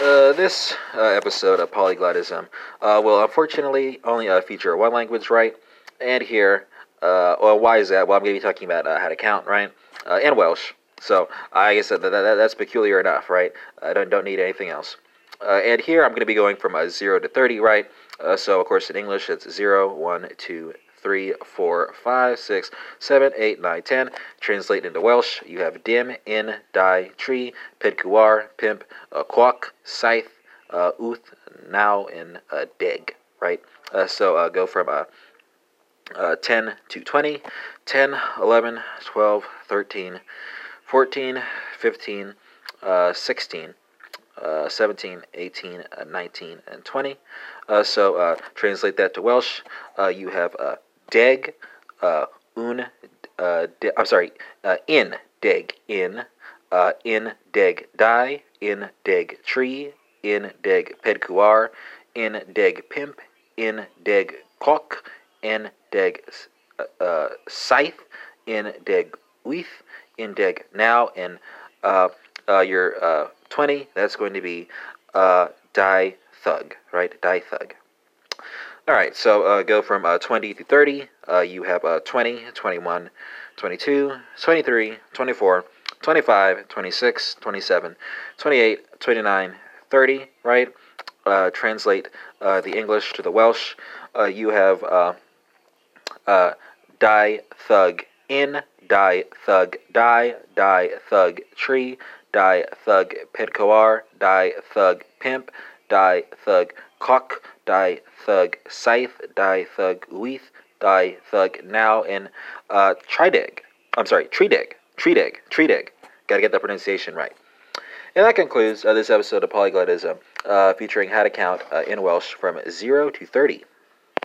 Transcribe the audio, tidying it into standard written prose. This episode of Polyglottism will unfortunately only feature one language, right? And here, well, why is that? Well, I'm going to be talking about how to count, right? And Welsh. So I guess that's peculiar enough, right? I don't need anything else. And here I'm going to be going from 0 to 30, right? So, of course, in English, it's 0, 1, 2, 3, 4, 5, 6, 7, 8, 9, 10. Translate into Welsh, you have dim, in, die, tree, pidguar, pimp, quok, scythe, uth, now, and deg, right? So go from 10 to 20, 10, 11, 12, 13, 14, 15, 16. 17, 18, 19, and 20. So translate that to Welsh. You have deg, in deg in, in deg die, in deg tree, in deg pedcuar, in deg pimp, in deg cock, in deg scythe, in deg weath, in deg now, and your 20, that's going to be die thug, right? Die thug. All right, so go from 20 to 30. You have 20, 21, 22, 23, 24, 25, 26, 27, 28, 29, 30, right? Translate the English to the Welsh. You have die thug in, die thug die, die thug tree, die thug pedcoar, die thug pimp, die thug cock, die thug scythe, die thug weath, die thug now, and tree dig. Gotta get that pronunciation right. And that concludes this episode of Polyglottism, featuring how to count in Welsh from 0 to 30.